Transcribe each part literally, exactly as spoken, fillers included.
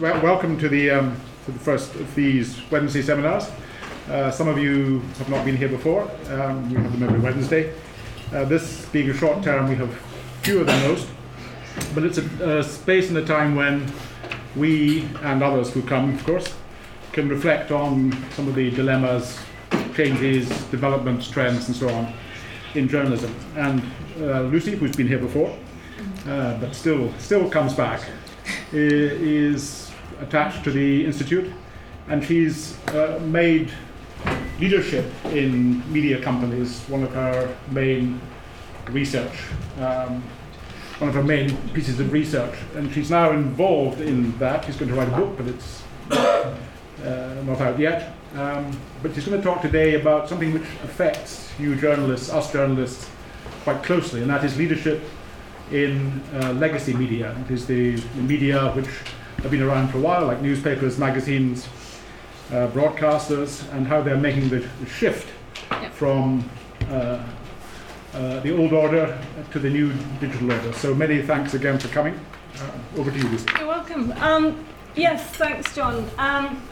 Welcome to the um, to the first of these Wednesday seminars. Uh, some of you have not been here before. Um, we have them every Wednesday. Uh, this being a short term, we have fewer than most, but it's a, a space and a time when we and others who come, of course, can reflect on some of the dilemmas, changes, developments, trends, and so on in journalism. And uh, Lucy, who's been here before, uh, but still still comes back, is attached to the Institute, and she's uh, made leadership in media companies one of her main research, um, one of her main pieces of research. And she's now involved in that. She's going to write a book, but it's uh, not out yet. Um, but she's going to talk today about something which affects you journalists, us journalists, quite closely, and that is leadership in uh, legacy media. It is the, the media which have been around for a while, like newspapers, magazines, uh, broadcasters, and how they're making the, the shift yep. from uh, uh, the old order to the new digital order. So many thanks again for coming. Uh, over to you, Lucy. You're welcome. Um, yes, thanks, John. Um,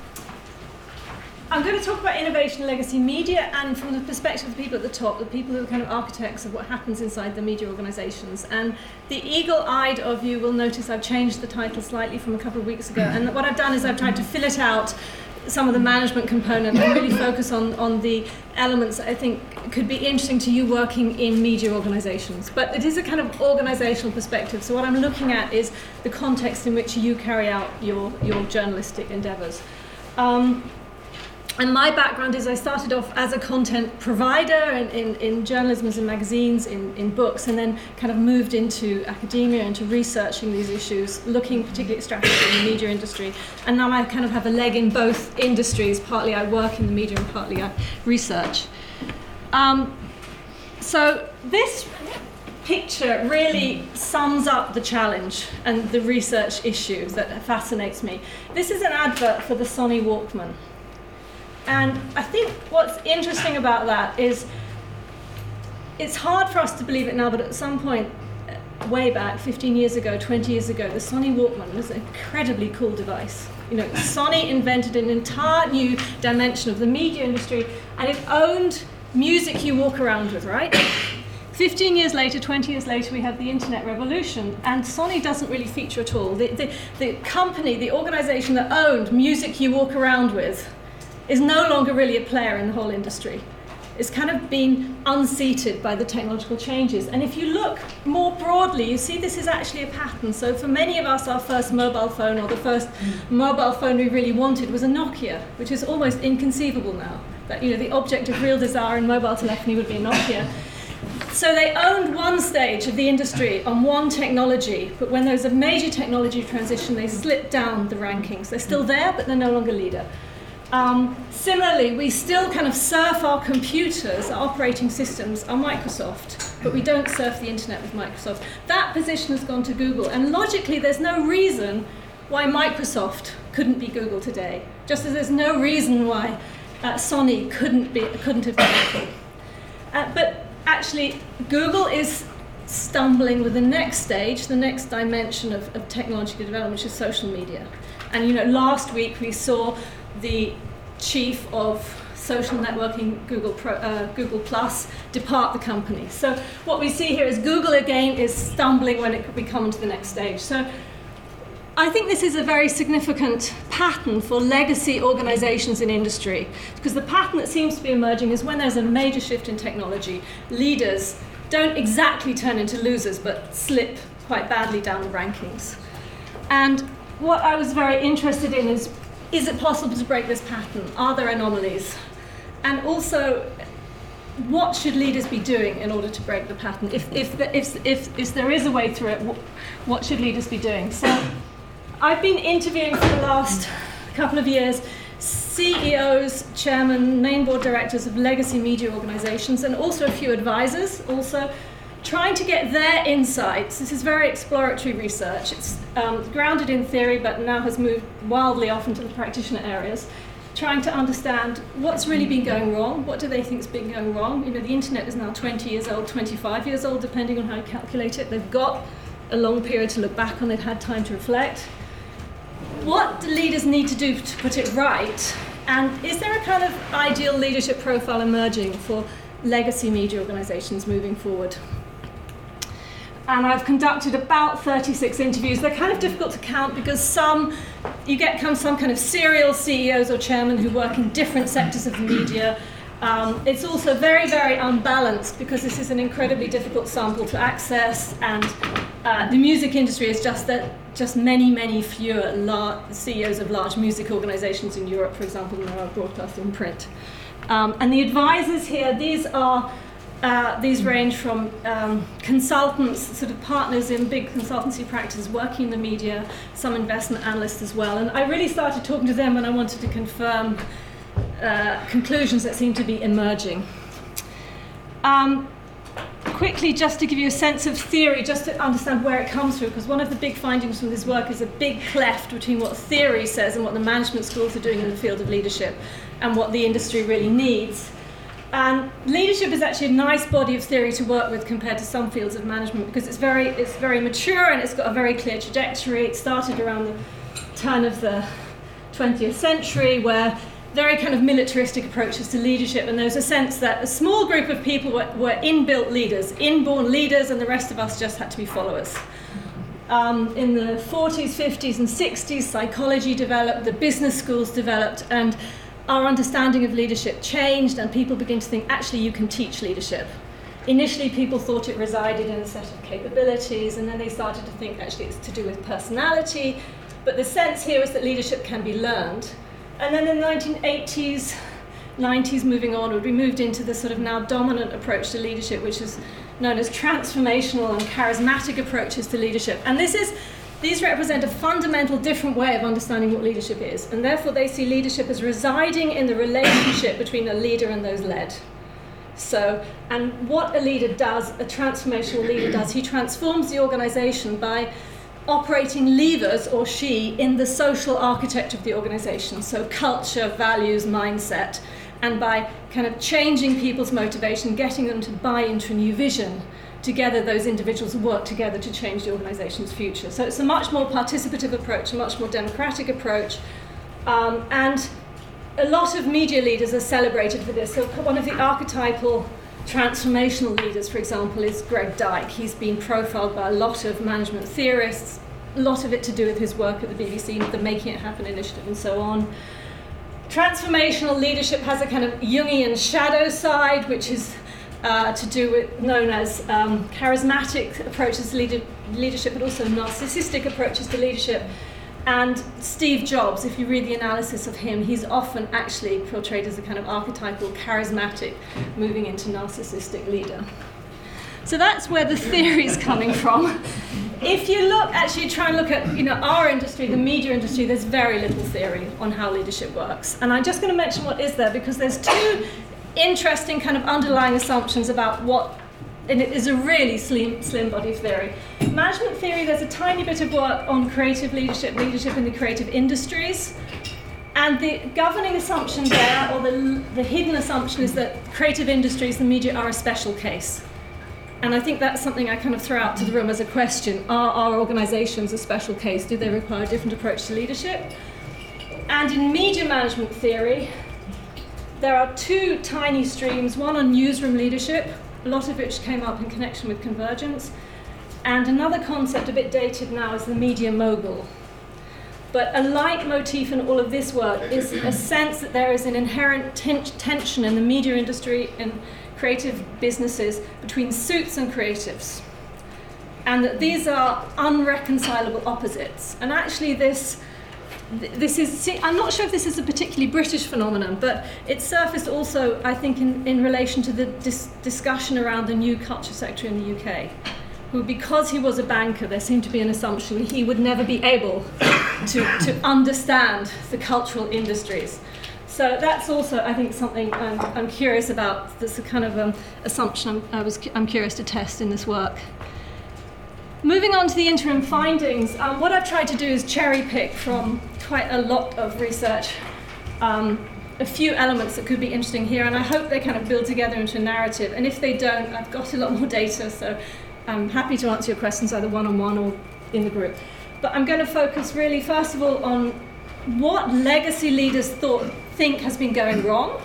I'm going to talk about innovation in legacy media, and from the perspective of the people at the top, the people who are kind of architects of what happens inside the media organisations. And the eagle-eyed of you will notice I've changed the title slightly from a couple of weeks ago. And what I've done is I've tried to fill it out, some of the management component, and really focus on, on the elements that I think could be interesting to you working in media organisations. But it is a kind of organisational perspective. So what I'm looking at is the context in which you carry out your, your journalistic endeavours. Um, And my background is I started off as a content provider in, in, in journalism, and magazines, in, in books, and then kind of moved into academia, into researching these issues, looking particularly at strategy in the media industry. And now I kind of have a leg in both industries. Partly I work in the media and partly I research. Um, so this picture really sums up the challenge and the research issue that fascinates me. This is an advert for the Sony Walkman. And I think what's interesting about that is it's hard for us to believe it now, but at some point, way back, fifteen years ago, twenty years ago, the Sony Walkman was an incredibly cool device. You know, Sony invented an entire new dimension of the media industry, and it owned music you walk around with, right? fifteen years later, twenty years later, we have the internet revolution, and Sony doesn't really feature at all. The, the, the company, the organization that owned music you walk around with is no longer really a player in the whole industry. It's kind of been unseated by the technological changes. And if you look more broadly, you see this is actually a pattern. So for many of us, our first mobile phone, or the first mobile phone we really wanted, was a Nokia, which is almost inconceivable now. That, you know, the object of real desire in mobile telephony would be a Nokia. So they owned one stage of the industry on one technology, but when there was a major technology transition, they slipped down the rankings. They're still there, but they're no longer leader. Um, similarly, we still kind of surf our computers, our operating systems, our Microsoft, but we don't surf the internet with Microsoft. That position has gone to Google, and logically there's no reason why Microsoft couldn't be Google today, just as there's no reason why uh, Sony couldn't be, couldn't have been Apple. Uh, but actually, Google is stumbling with the next stage, the next dimension of, of technological development, which is social media. And you know, last week we saw the chief of social networking, Google, Pro, uh, Google Plus, depart the company. So what we see here is Google again is stumbling when it, we come to the next stage. So I think this is a very significant pattern for legacy organizations in industry, because the pattern that seems to be emerging is when there's a major shift in technology, leaders don't exactly turn into losers, but slip quite badly down the rankings. And what I was very interested in is, is it possible to break this pattern? Are there anomalies? And also, what should leaders be doing in order to break the pattern? If, if, the, if, if, if there is a way through it, what should leaders be doing? So I've been interviewing for the last couple of years C E Os, chairmen, main board directors of legacy media organizations, and also a few advisors, also trying to get their insights. This is very exploratory research. It's um, grounded in theory, but now has moved wildly off into the practitioner areas, trying to understand what's really been going wrong, what do they think has been going wrong. You know, the internet is now twenty years old, twenty-five years old, depending on how you calculate it. They've got a long period to look back on. They've had time to reflect. what do leaders need to do to put it right? And is there a kind of ideal leadership profile emerging for legacy media organisations moving forward? And I've conducted about thirty-six interviews. They're kind of difficult to count because some, you get kind of some kind of serial C E Os or chairmen who work in different sectors of the media. Um, it's also very, very unbalanced because this is an incredibly difficult sample to access, and uh, the music industry is just that, just many, many fewer large C E Os of large music organisations in Europe, for example, than there are broadcast and print. Um, and the advisors here, these are Uh, these range from um, consultants, sort of partners in big consultancy practices working in the media, some investment analysts as well. And I really started talking to them when I wanted to confirm uh, conclusions that seem to be emerging. Um, quickly, just to give you a sense of theory, just to understand where it comes from, because one of the big findings from this work is a big cleft between what theory says and what the management schools are doing in the field of leadership and what the industry really needs. And leadership is actually a nice body of theory to work with compared to some fields of management, because it's very it's very mature and it's got a very clear trajectory. It started around the turn of the twentieth century, where very kind of militaristic approaches to leadership, and there's a sense that a small group of people were, were inbuilt leaders, inborn leaders, and the rest of us just had to be followers. Um, in the forties, fifties, and sixties, psychology developed, the business schools developed, and our understanding of leadership changed, and people began to think, actually, you can teach leadership. Initially, people thought it resided in a set of capabilities, and then they started to think, actually, it's to do with personality. But the sense here is that leadership can be learned. And then in the nineteen eighties, nineties, moving onward, we moved into the sort of now dominant approach to leadership, which is known as transformational and charismatic approaches to leadership. And this is These represent a fundamental different way of understanding what leadership is, and therefore they see leadership as residing in the relationship between a leader and those led. So, and what a leader does, a transformational leader does, he transforms the organisation by operating levers, or she, in the social architecture of the organisation, so culture, values, mindset, and by kind of changing people's motivation, getting them to buy into a new vision. Together, those individuals work together to change the organisation's future. So it's a much more participative approach, a much more democratic approach, um, and a lot of media leaders are celebrated for this. So one of the archetypal transformational leaders, for example, is Greg Dyke. He's been profiled by a lot of management theorists, a lot of it to do with his work at the B B C, the Making It Happen initiative, and so on. Transformational leadership has a kind of Jungian shadow side, which is Uh, to do with known as um, charismatic approaches to leader, leadership, but also narcissistic approaches to leadership. And Steve Jobs, if you read the analysis of him, he's often actually portrayed as a kind of archetypal, charismatic, moving into narcissistic leader. So that's where the theory is coming from. If you look, actually try and look at you know our industry, the media industry, there's very little theory on how leadership works. And I'm just going to mention what is there, because there's two interesting kind of underlying assumptions about what, and it is a really slim, slim body of theory. Management theory, there's a tiny bit of work on creative leadership, leadership in the creative industries, and the governing assumption there, or the, the hidden assumption, is that creative industries, the media, are a special case. And I think that's something I kind of throw out to the room as a question. Are our organisations a special case? Do they require a different approach to leadership? And in media management theory, there are two tiny streams, one on newsroom leadership, a lot of which came up in connection with convergence, and another concept a bit dated now is the media mogul. But a leitmotif in all of this work is a sense that there is an inherent ten- tension in the media industry and creative businesses between suits and creatives, and that these are unreconcilable opposites. And actually this This is, see, I'm not sure if this is a particularly British phenomenon, but it surfaced also, I think, in, in relation to the dis- discussion around the new culture sector in the U K, who, because he was a banker, there seemed to be an assumption he would never be able to, to understand the cultural industries. So that's also, I think, something I'm, I'm curious about. That's a kind of um, assumption I'm, I was, I'm curious to test in this work. Moving on to the interim findings, um, what I've tried to do is cherry pick from quite a lot of research um, a few elements that could be interesting here, and I hope they kind of build together into a narrative. And if they don't, I've got a lot more data, so I'm happy to answer your questions either one-on-one or in the group. but I'm going to focus really, first of all, on what legacy leaders thought, think has been going wrong,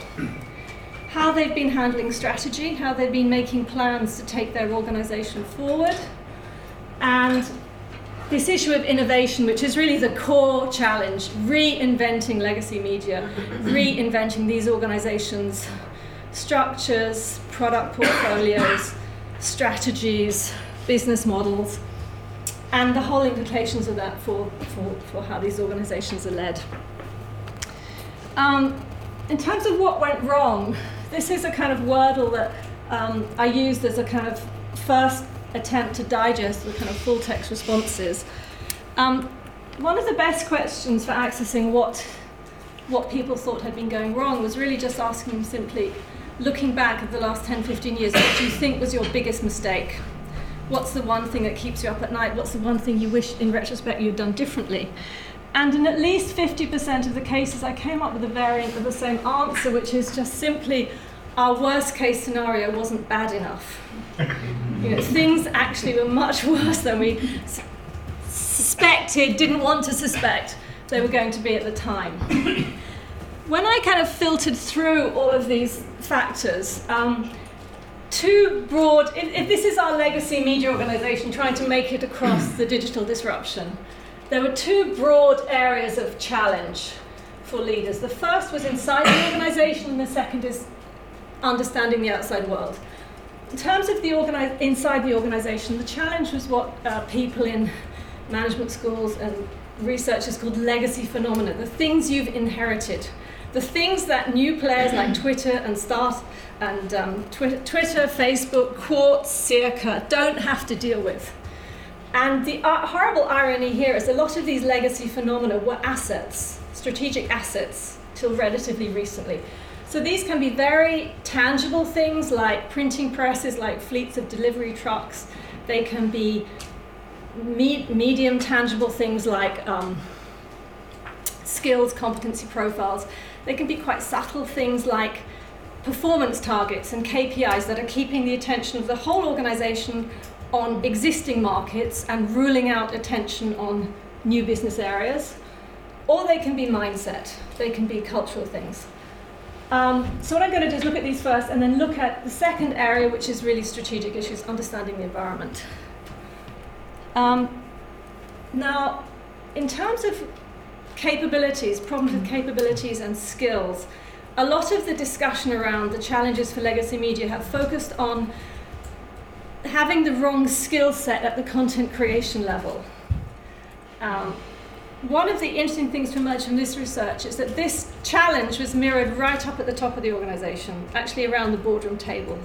how they've been handling strategy, how they've been making plans to take their organization forward, and this issue of innovation, which is really the core challenge, reinventing legacy media, reinventing these organizations' structures, product portfolios, strategies, business models, and the whole implications of that for, for, for how these organizations are led. Um, in terms of what went wrong, this is a kind of wordle that um, I used as a kind of first attempt to digest the kind of full text responses. Um, one of the best questions for accessing what, what people thought had been going wrong was really just asking them simply, looking back at the last ten, fifteen years, what do you think was your biggest mistake? What's the one thing that keeps you up at night? What's the one thing you wish, in retrospect, you'd done differently? And in at least fifty percent of the cases, I came up with a variant of the same answer, which is just simply, our worst case scenario wasn't bad enough. You know, things actually were much worse than we suspected, didn't want to suspect they were going to be at the time. When I kind of filtered through all of these factors, um, Too broad, if, if this is our legacy media organisation trying to make it across the digital disruption, there were two broad areas of challenge for leaders. The first was inside the organisation, and the second is understanding the outside world. In terms of the organi- inside the organisation, the challenge was what uh, people in management schools and researchers called legacy phenomena, the things you've inherited. The things that new players like Twitter and Start and um, Twitter, Twitter, Facebook, Quartz, Circa don't have to deal with. And the uh, horrible irony here is a lot of these legacy phenomena were assets, strategic assets, till relatively recently. So these can be very tangible things like printing presses, like fleets of delivery trucks. They can be me- medium tangible things like um, skills, competency profiles. They can be quite subtle things like performance targets and K P Is that are keeping the attention of the whole organization on existing markets and ruling out attention on new business areas. Or they can be mindset. They can be cultural things. Um, so what I'm going to do is look at these first and then look at the second area, which is really strategic issues, understanding the environment. Um, now, in terms of capabilities, problems with capabilities and skills. A lot of the discussion around the challenges for legacy media have focused on having the wrong skill set at the content creation level. Um, one of the interesting things to emerge from this research is that this challenge was mirrored right up at the top of the organization, actually around the boardroom table.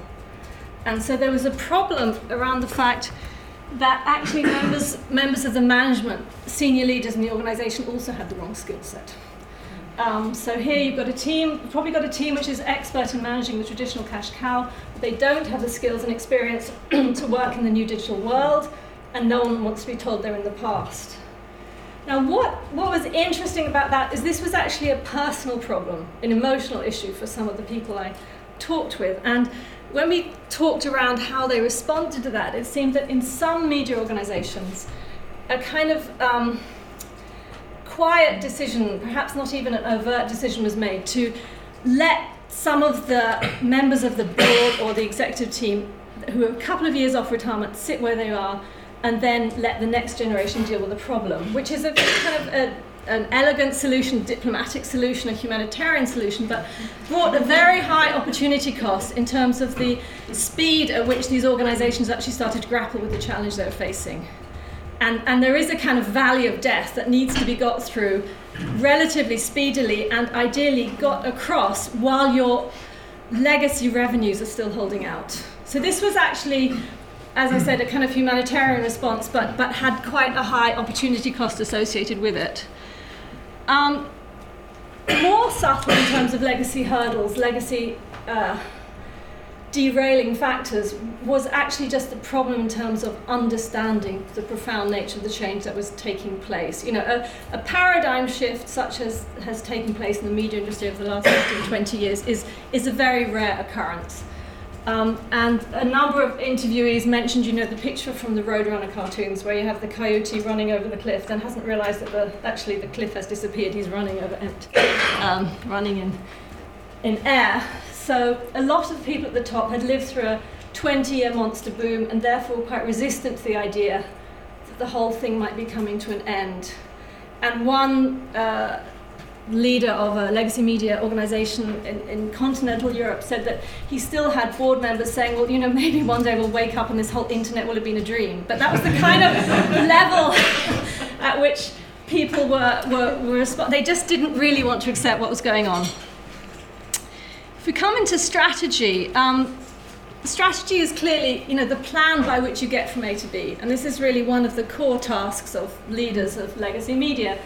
And so there was a problem around the fact that actually members members of the management, senior leaders in the organisation also had the wrong skill set. Um, so here you've got a team, you've probably got a team which is expert in managing the traditional cash cow, but they don't have the skills and experience to work in the new digital world, and no one wants to be told they're in the past. Now what, what was interesting about that is this was actually a personal problem, an emotional issue for some of the people I talked with. And when we talked around how they responded to that, it seemed that in some media organizations, a kind of um, quiet decision, perhaps not even an overt decision, was made to let some of the members of the board or the executive team who are a couple of years off retirement sit where they are and then let the next generation deal with the problem, which is a kind of a an elegant solution, diplomatic solution, a humanitarian solution, but brought a very high opportunity cost in terms of the speed at which these organizations actually started to grapple with the challenge they're facing. And, and there is a kind of valley of death that needs to be got through relatively speedily and ideally got across while your legacy revenues are still holding out. So this was actually, as I said, a kind of humanitarian response, but, but had quite a high opportunity cost associated with it. Um, more subtle in terms of legacy hurdles, legacy uh, derailing factors, was actually just the problem in terms of understanding the profound nature of the change that was taking place. You know, a, a paradigm shift such as has taken place in the media industry over the last fifteen, twenty years is, is a very rare occurrence. Um, and a number of interviewees mentioned, you know, the picture from the Roadrunner cartoons where you have the coyote running over the cliff, then hasn't realised that the, actually the cliff has disappeared. He's running over it, um, running in in air. So a lot of people at the top had lived through a twenty-year monster boom and therefore quite resistant to the idea that the whole thing might be coming to an end. And one uh, leader of a legacy media organisation in, in continental Europe said that he still had board members saying, well, you know, maybe one day we'll wake up and this whole internet will have been a dream. But that was the kind of level at which people were, were, were they just didn't really want to accept what was going on. If we come into strategy, um, strategy is clearly, you know, the plan by which you get from A to B. And this is really one of the core tasks of leaders of legacy media.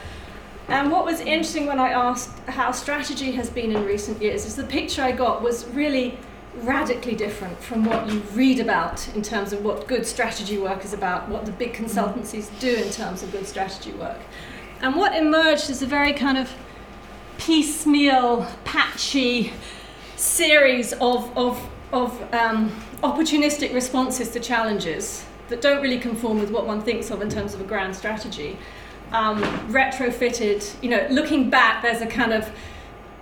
And what was interesting when I asked how strategy has been in recent years is the picture I got was really radically different from what you read about in terms of what good strategy work is about, what the big consultancies do in terms of good strategy work. And what emerged is a very kind of piecemeal, patchy series of, of, of um, opportunistic responses to challenges that don't really conform with what one thinks of in terms of a grand strategy. Um, retrofitted, you know, looking back, there's a kind of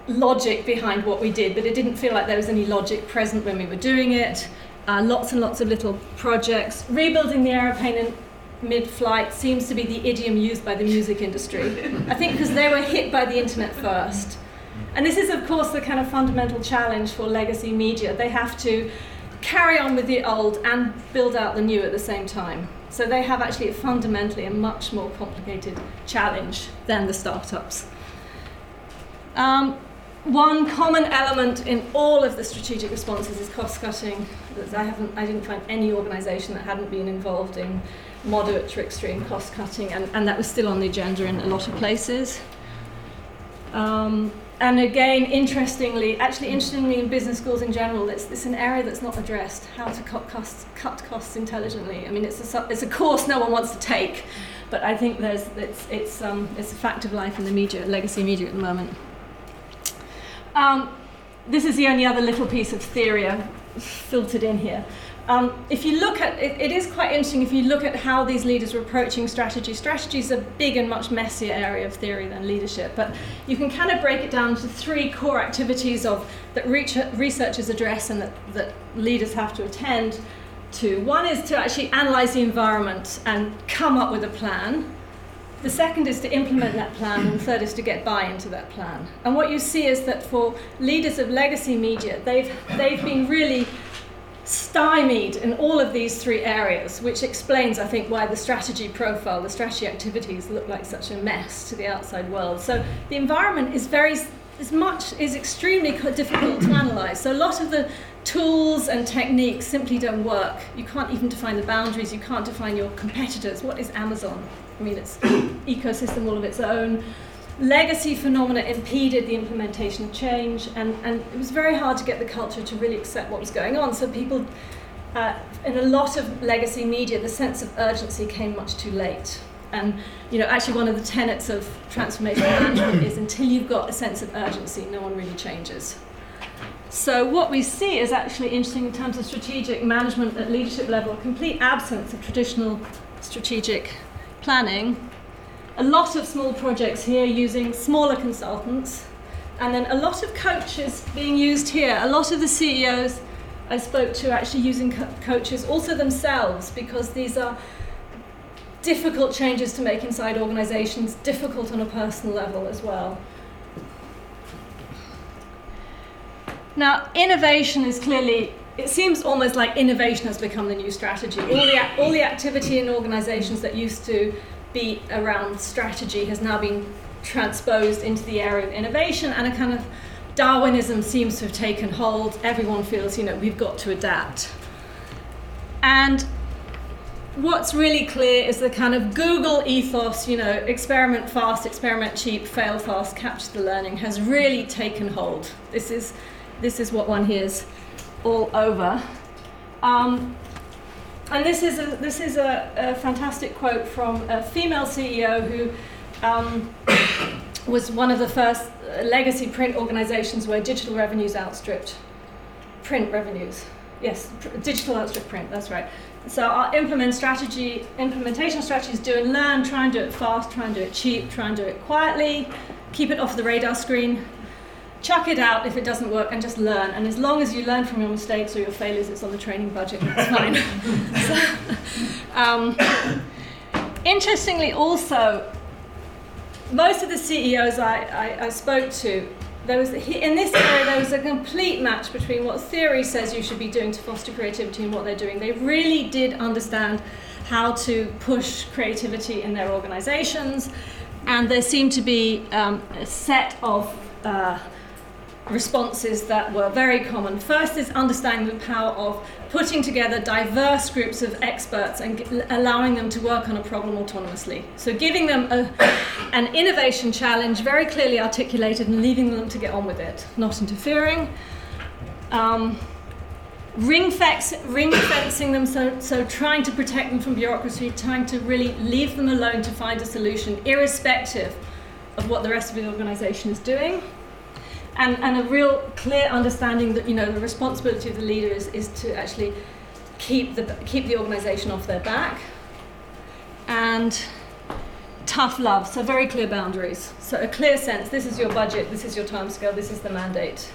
logic behind what we did, but it didn't feel like there was any logic present when we were doing it. Uh, lots and lots of little projects. Rebuilding the aeroplane in mid-flight seems to be the idiom used by the music industry. I think because they were hit by the internet first. And this is, of course, the kind of fundamental challenge for legacy media. They have to carry on with the old and build out the new at the same time. So they have actually fundamentally a much more complicated challenge than the startups. Um, one common element in all of the strategic responses is cost-cutting. I haven't, I didn't find any organisation that hadn't been involved in moderate to extreme cost-cutting, and, and that was still on the agenda in a lot of places. Um, And again, interestingly, actually interestingly in business schools in general, it's, it's an area that's not addressed, how to cut costs, cut costs intelligently. I mean, it's a, it's a course no one wants to take, but I think there's, it's, it's, um, it's a fact of life in the media, legacy media at the moment. Um, this is the only other little piece of theory I've filtered in here. Um, if you look at, it, it is quite interesting if you look at how these leaders are approaching strategy. Strategy is a big and much messier area of theory than leadership, but you can kind of break it down to three core activities of that researchers address and that, that leaders have to attend to. One is to actually analyse the environment and come up with a plan. The second is to implement that plan, and the third is to get buy-in to that plan. And what you see is that for leaders of legacy media, they've they've been really stymied in all of these three areas, which explains, I think, why the strategy profile, the strategy activities look like such a mess to the outside world. So the environment is very, is much, is extremely difficult to analyse. So a lot of the tools and techniques simply don't work. You can't even define the boundaries, you can't define your competitors. What is Amazon? I mean, it's an ecosystem all of its own. Legacy phenomena impeded the implementation of change, and, and it was very hard to get the culture to really accept what was going on. So people, uh, in a lot of legacy media, the sense of urgency came much too late. And, you know, actually one of the tenets of transformation management is until you've got a sense of urgency, no one really changes. So what we see is actually interesting in terms of strategic management at leadership level, a complete absence of traditional strategic planning. A lot of small projects here using smaller consultants, and then a lot of coaches being used here. A lot of the C E Os I spoke to actually using co- coaches also themselves, because these are difficult changes to make inside organizations, difficult on a personal level as well. Now, innovation is clearly, it seems almost like innovation has become the new strategy. All the, all the activity in organizations that used to be around strategy has now been transposed into the area of innovation, and a kind of Darwinism seems to have taken hold. Everyone feels, you know, we've got to adapt. And what's really clear is the kind of Google ethos, you know, experiment fast, experiment cheap, fail fast, capture the learning, has really taken hold. This is, this is what one hears all over. Um, And this is a, this is a, a fantastic quote from a female C E O who um, was one of the first legacy print organizations where digital revenues outstripped print revenues. Yes, digital outstrip print, that's right. So our implement strategy, implementation strategies do and learn, try and do it fast, try and do it cheap, try and do it quietly, keep it off the radar screen, chuck it out if it doesn't work and just learn. And as long as you learn from your mistakes or your failures, it's on the training budget, that's fine. So, um, interestingly also, most of the C E Os I, I, I spoke to, there was, in this area there was a complete match between what theory says you should be doing to foster creativity and what they're doing. They really did understand how to push creativity in their organizations, and there seemed to be um, a set of uh, responses that were very common. First is understanding the power of putting together diverse groups of experts and g- allowing them to work on a problem autonomously. So giving them a, an innovation challenge very clearly articulated and leaving them to get on with it, not interfering. Um, ring fex, ring fencing them, so, so trying to protect them from bureaucracy, trying to really leave them alone to find a solution, irrespective of what the rest of the organization is doing. And, and a real clear understanding that, you know, the responsibility of the leader is, is to actually keep the keep the organisation off their back. And tough love, so very clear boundaries. So a clear sense, this is your budget, this is your timescale, this is the mandate.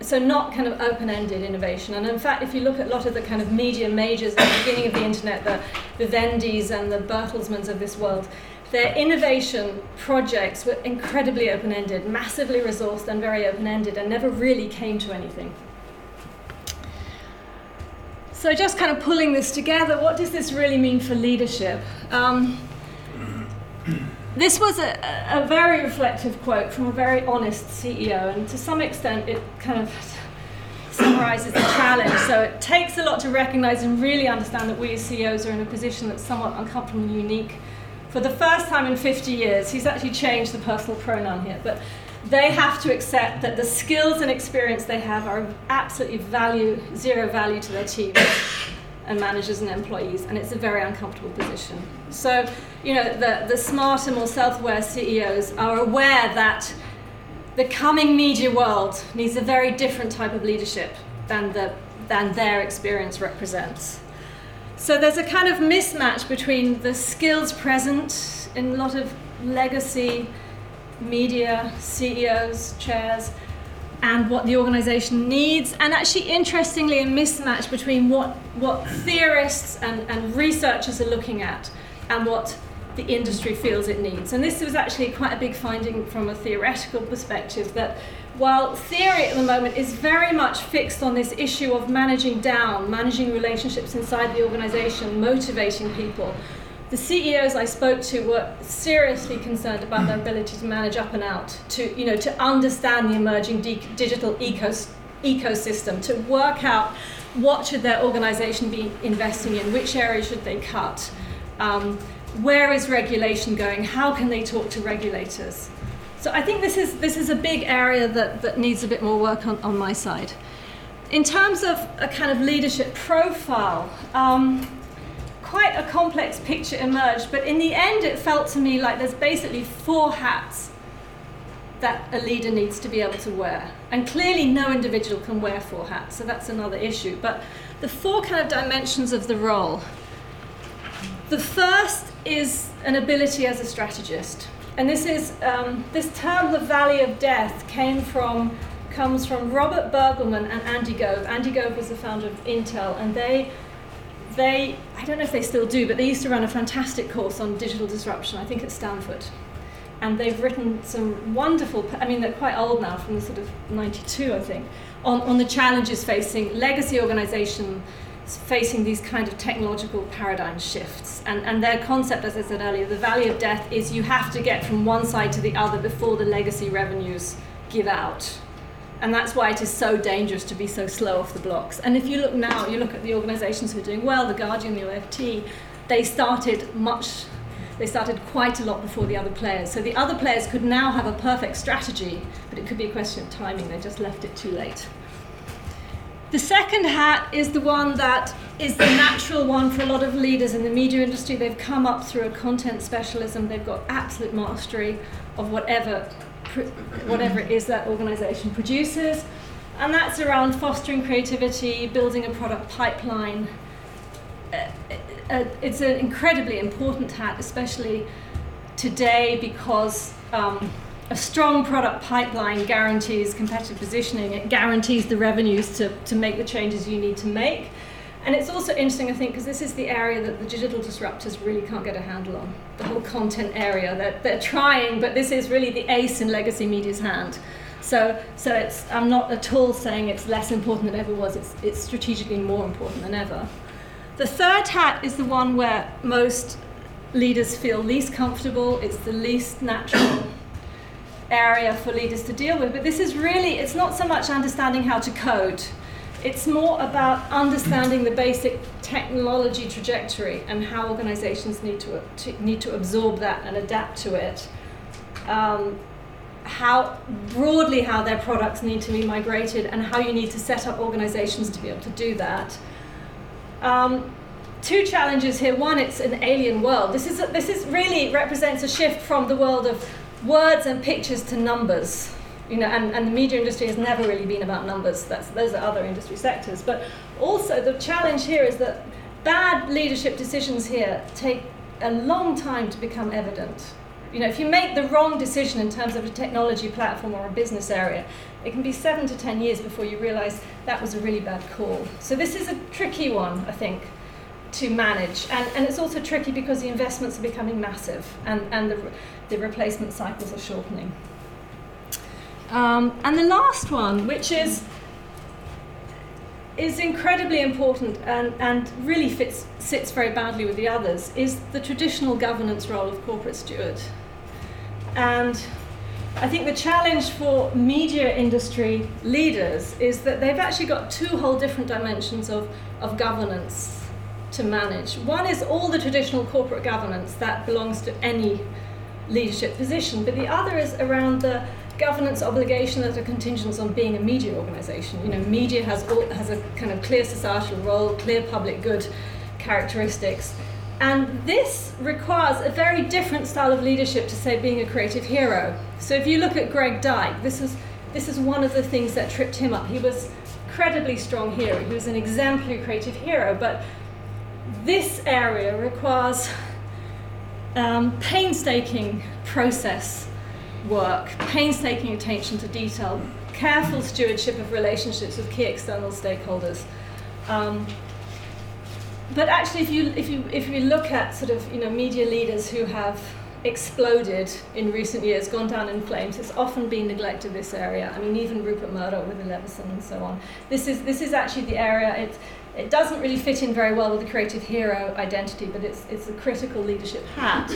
So not kind of open-ended innovation. And in fact, if you look at a lot of the kind of media majors at the beginning of the internet, the Vivendis and the Bertelsmanns of this world, their innovation projects were incredibly open-ended, massively resourced and very open-ended, and never really came to anything. So just kind of pulling this together, what does this really mean for leadership? Um, this was a, a very reflective quote from a very honest C E O, and to some extent it kind of summarizes the challenge. So it takes a lot to recognize and really understand that we as C E Os are in a position that's somewhat uncomfortable and unique. For the first time in fifty years, he's actually changed the personal pronoun here, but they have to accept that the skills and experience they have are absolutely value, zero value to their team and managers and employees, and it's a very uncomfortable position. So, you know, the, the smarter, more self-aware C E Os are aware that the coming media world needs a very different type of leadership than, the, than their experience represents. So there's a kind of mismatch between the skills present in a lot of legacy media, C E Os, chairs, and what the organization needs, and actually, interestingly, a mismatch between what, what theorists and, and researchers are looking at and what the industry feels it needs. And this was actually quite a big finding from a theoretical perspective, that while theory at the moment is very much fixed on this issue of managing down, managing relationships inside the organization, motivating people, the C E Os I spoke to were seriously concerned about their ability to manage up and out, to, you know, to understand the emerging de- digital ecos- ecosystem, to work out what should their organization be investing in, which areas should they cut, um, where is regulation going, how can they talk to regulators. So I think this is this is a big area that, that needs a bit more work on, on my side. In terms of a kind of leadership profile, um, quite a complex picture emerged, but in the end it felt to me like there's basically four hats that a leader needs to be able to wear. And clearly no individual can wear four hats, so that's another issue. But the four kind of dimensions of the role. The first is an ability as a strategist. And this is um, this term, the Valley of Death, came from comes from Robert Burgelman and Andy Grove. Andy Grove was the founder of Intel, and they they I don't know if they still do, but they used to run a fantastic course on digital disruption, I think at Stanford, and they've written some wonderful. I mean, they're quite old now, from the sort of ninety-two, I think, on on the challenges facing legacy organizations facing these kind of technological paradigm shifts. And, and their concept, as I said earlier, the Valley of Death, is you have to get from one side to the other before the legacy revenues give out. And that's why it is so dangerous to be so slow off the blocks. And if you look now, you look at the organizations who are doing well, the Guardian, the O F T, they started much, they started quite a lot before the other players. So the other players could now have a perfect strategy, but it could be a question of timing. They just left it too late. The second hat is the one that is the natural one for a lot of leaders in the media industry. They've come up through a content specialism. They've got absolute mastery of whatever, whatever it is that organization produces. And that's around fostering creativity, building a product pipeline. Uh, uh, it's an incredibly important hat, especially today, because um, a strong product pipeline guarantees competitive positioning. It guarantees the revenues to, to make the changes you need to make. And it's also interesting, I think, because this is the area that the digital disruptors really can't get a handle on, the whole content area. They're, they're trying, but this is really the ace in legacy media's hand. So, so it's, I'm not at all saying it's less important than ever was. It's, it's strategically more important than ever. The third hat is the one where most leaders feel least comfortable. It's the least natural area for leaders to deal with. But this is really, it's not so much understanding how to code. It's more about understanding the basic technology trajectory and how organizations need to, to need to absorb that and adapt to it. Um, how broadly how their products need to be migrated and how you need to set up organizations to be able to do that. Um, two challenges here. One, it's an alien world. This is a, this is really represents a shift from the world of words and pictures to numbers. You know, and, and the media industry has never really been about numbers. That's, those are other industry sectors. But also the challenge here is that bad leadership decisions here take a long time to become evident. You know, if you make the wrong decision in terms of a technology platform or a business area, it can be seven to ten years before you realize that was a really bad call. So this is a tricky one, I think, to manage. And, and it's also tricky because the investments are becoming massive and, and the, the replacement cycles are shortening. Um, and the last one, which is is incredibly important and, and really fits, sits very badly with the others, is the traditional governance role of corporate steward. And I think the challenge for media industry leaders is that they've actually got two whole different dimensions of, of governance to manage. One is all the traditional corporate governance that belongs to any leadership position, but the other is around the governance obligation that are contingent on being a media organisation. You know, media has all, has a kind of clear societal role, clear public good characteristics, and this requires a very different style of leadership to, say, being a creative hero. So if you look at Greg Dyke, this is this is one of the things that tripped him up. He was an incredibly strong hero. He was an exemplary creative hero, but this area requires um, painstaking process. Work, painstaking attention to detail, careful stewardship of relationships with key external stakeholders. Um, but actually, if you if you if you look at sort of you know media leaders who have exploded in recent years, gone down in flames, it's often been neglected, this area. I mean, even Rupert Murdoch with the Leveson and so on. This is this is actually the area. It it doesn't really fit in very well with the creative hero identity, but it's it's a critical leadership hat.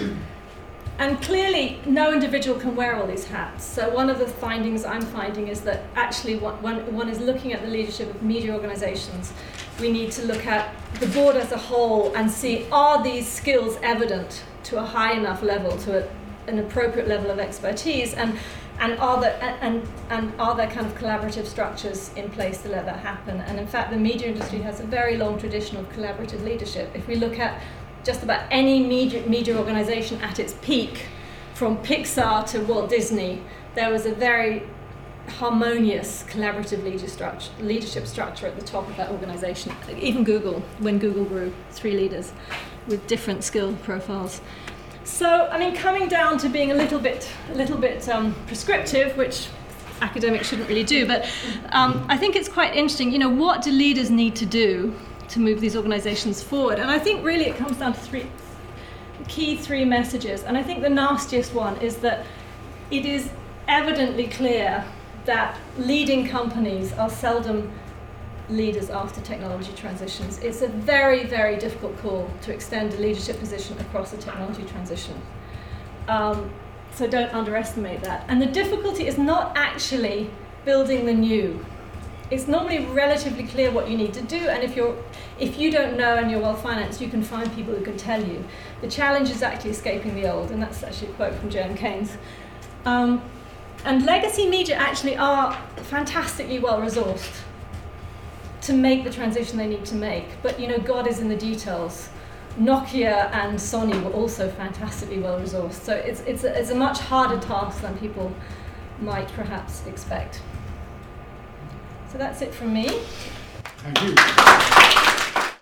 And clearly, no individual can wear all these hats. So one of the findings I'm finding is that actually when one, one is looking at the leadership of media organizations, we need to look at the board as a whole and see, are these skills evident to a high enough level, to a, an appropriate level of expertise, and, and, are there, and, and are there kind of collaborative structures in place to let that happen? And in fact, the media industry has a very long tradition of collaborative leadership. If we look at just about any media, media organization at its peak, from Pixar to Walt Disney, there was a very harmonious collaborative leadership structure at the top of that organization. Even Google, when Google grew, three leaders with different skill profiles. So, I mean, coming down to being a little bit, a little bit um, prescriptive, which academics shouldn't really do, but um, I think it's quite interesting. You know, what do leaders need to do to move these organizations forward? And I think really it comes down to three key three messages. And I think the nastiest one is that it is evidently clear that leading companies are seldom leaders after technology transitions. It's a very, very difficult call to extend a leadership position across a technology transition. Um, so don't underestimate that. And the difficulty is not actually building the new. It's normally relatively clear what you need to do, and if you're, if you don't know and you're well-financed, you can find people who can tell you. The challenge is actually escaping the old, and that's actually a quote from John Maynard Keynes. Um, and legacy media actually are fantastically well-resourced to make the transition they need to make, but you know, God is in the details. Nokia and Sony were also fantastically well-resourced, so it's, it's, a, it's a much harder task than people might perhaps expect. So that's it from me. Thank you.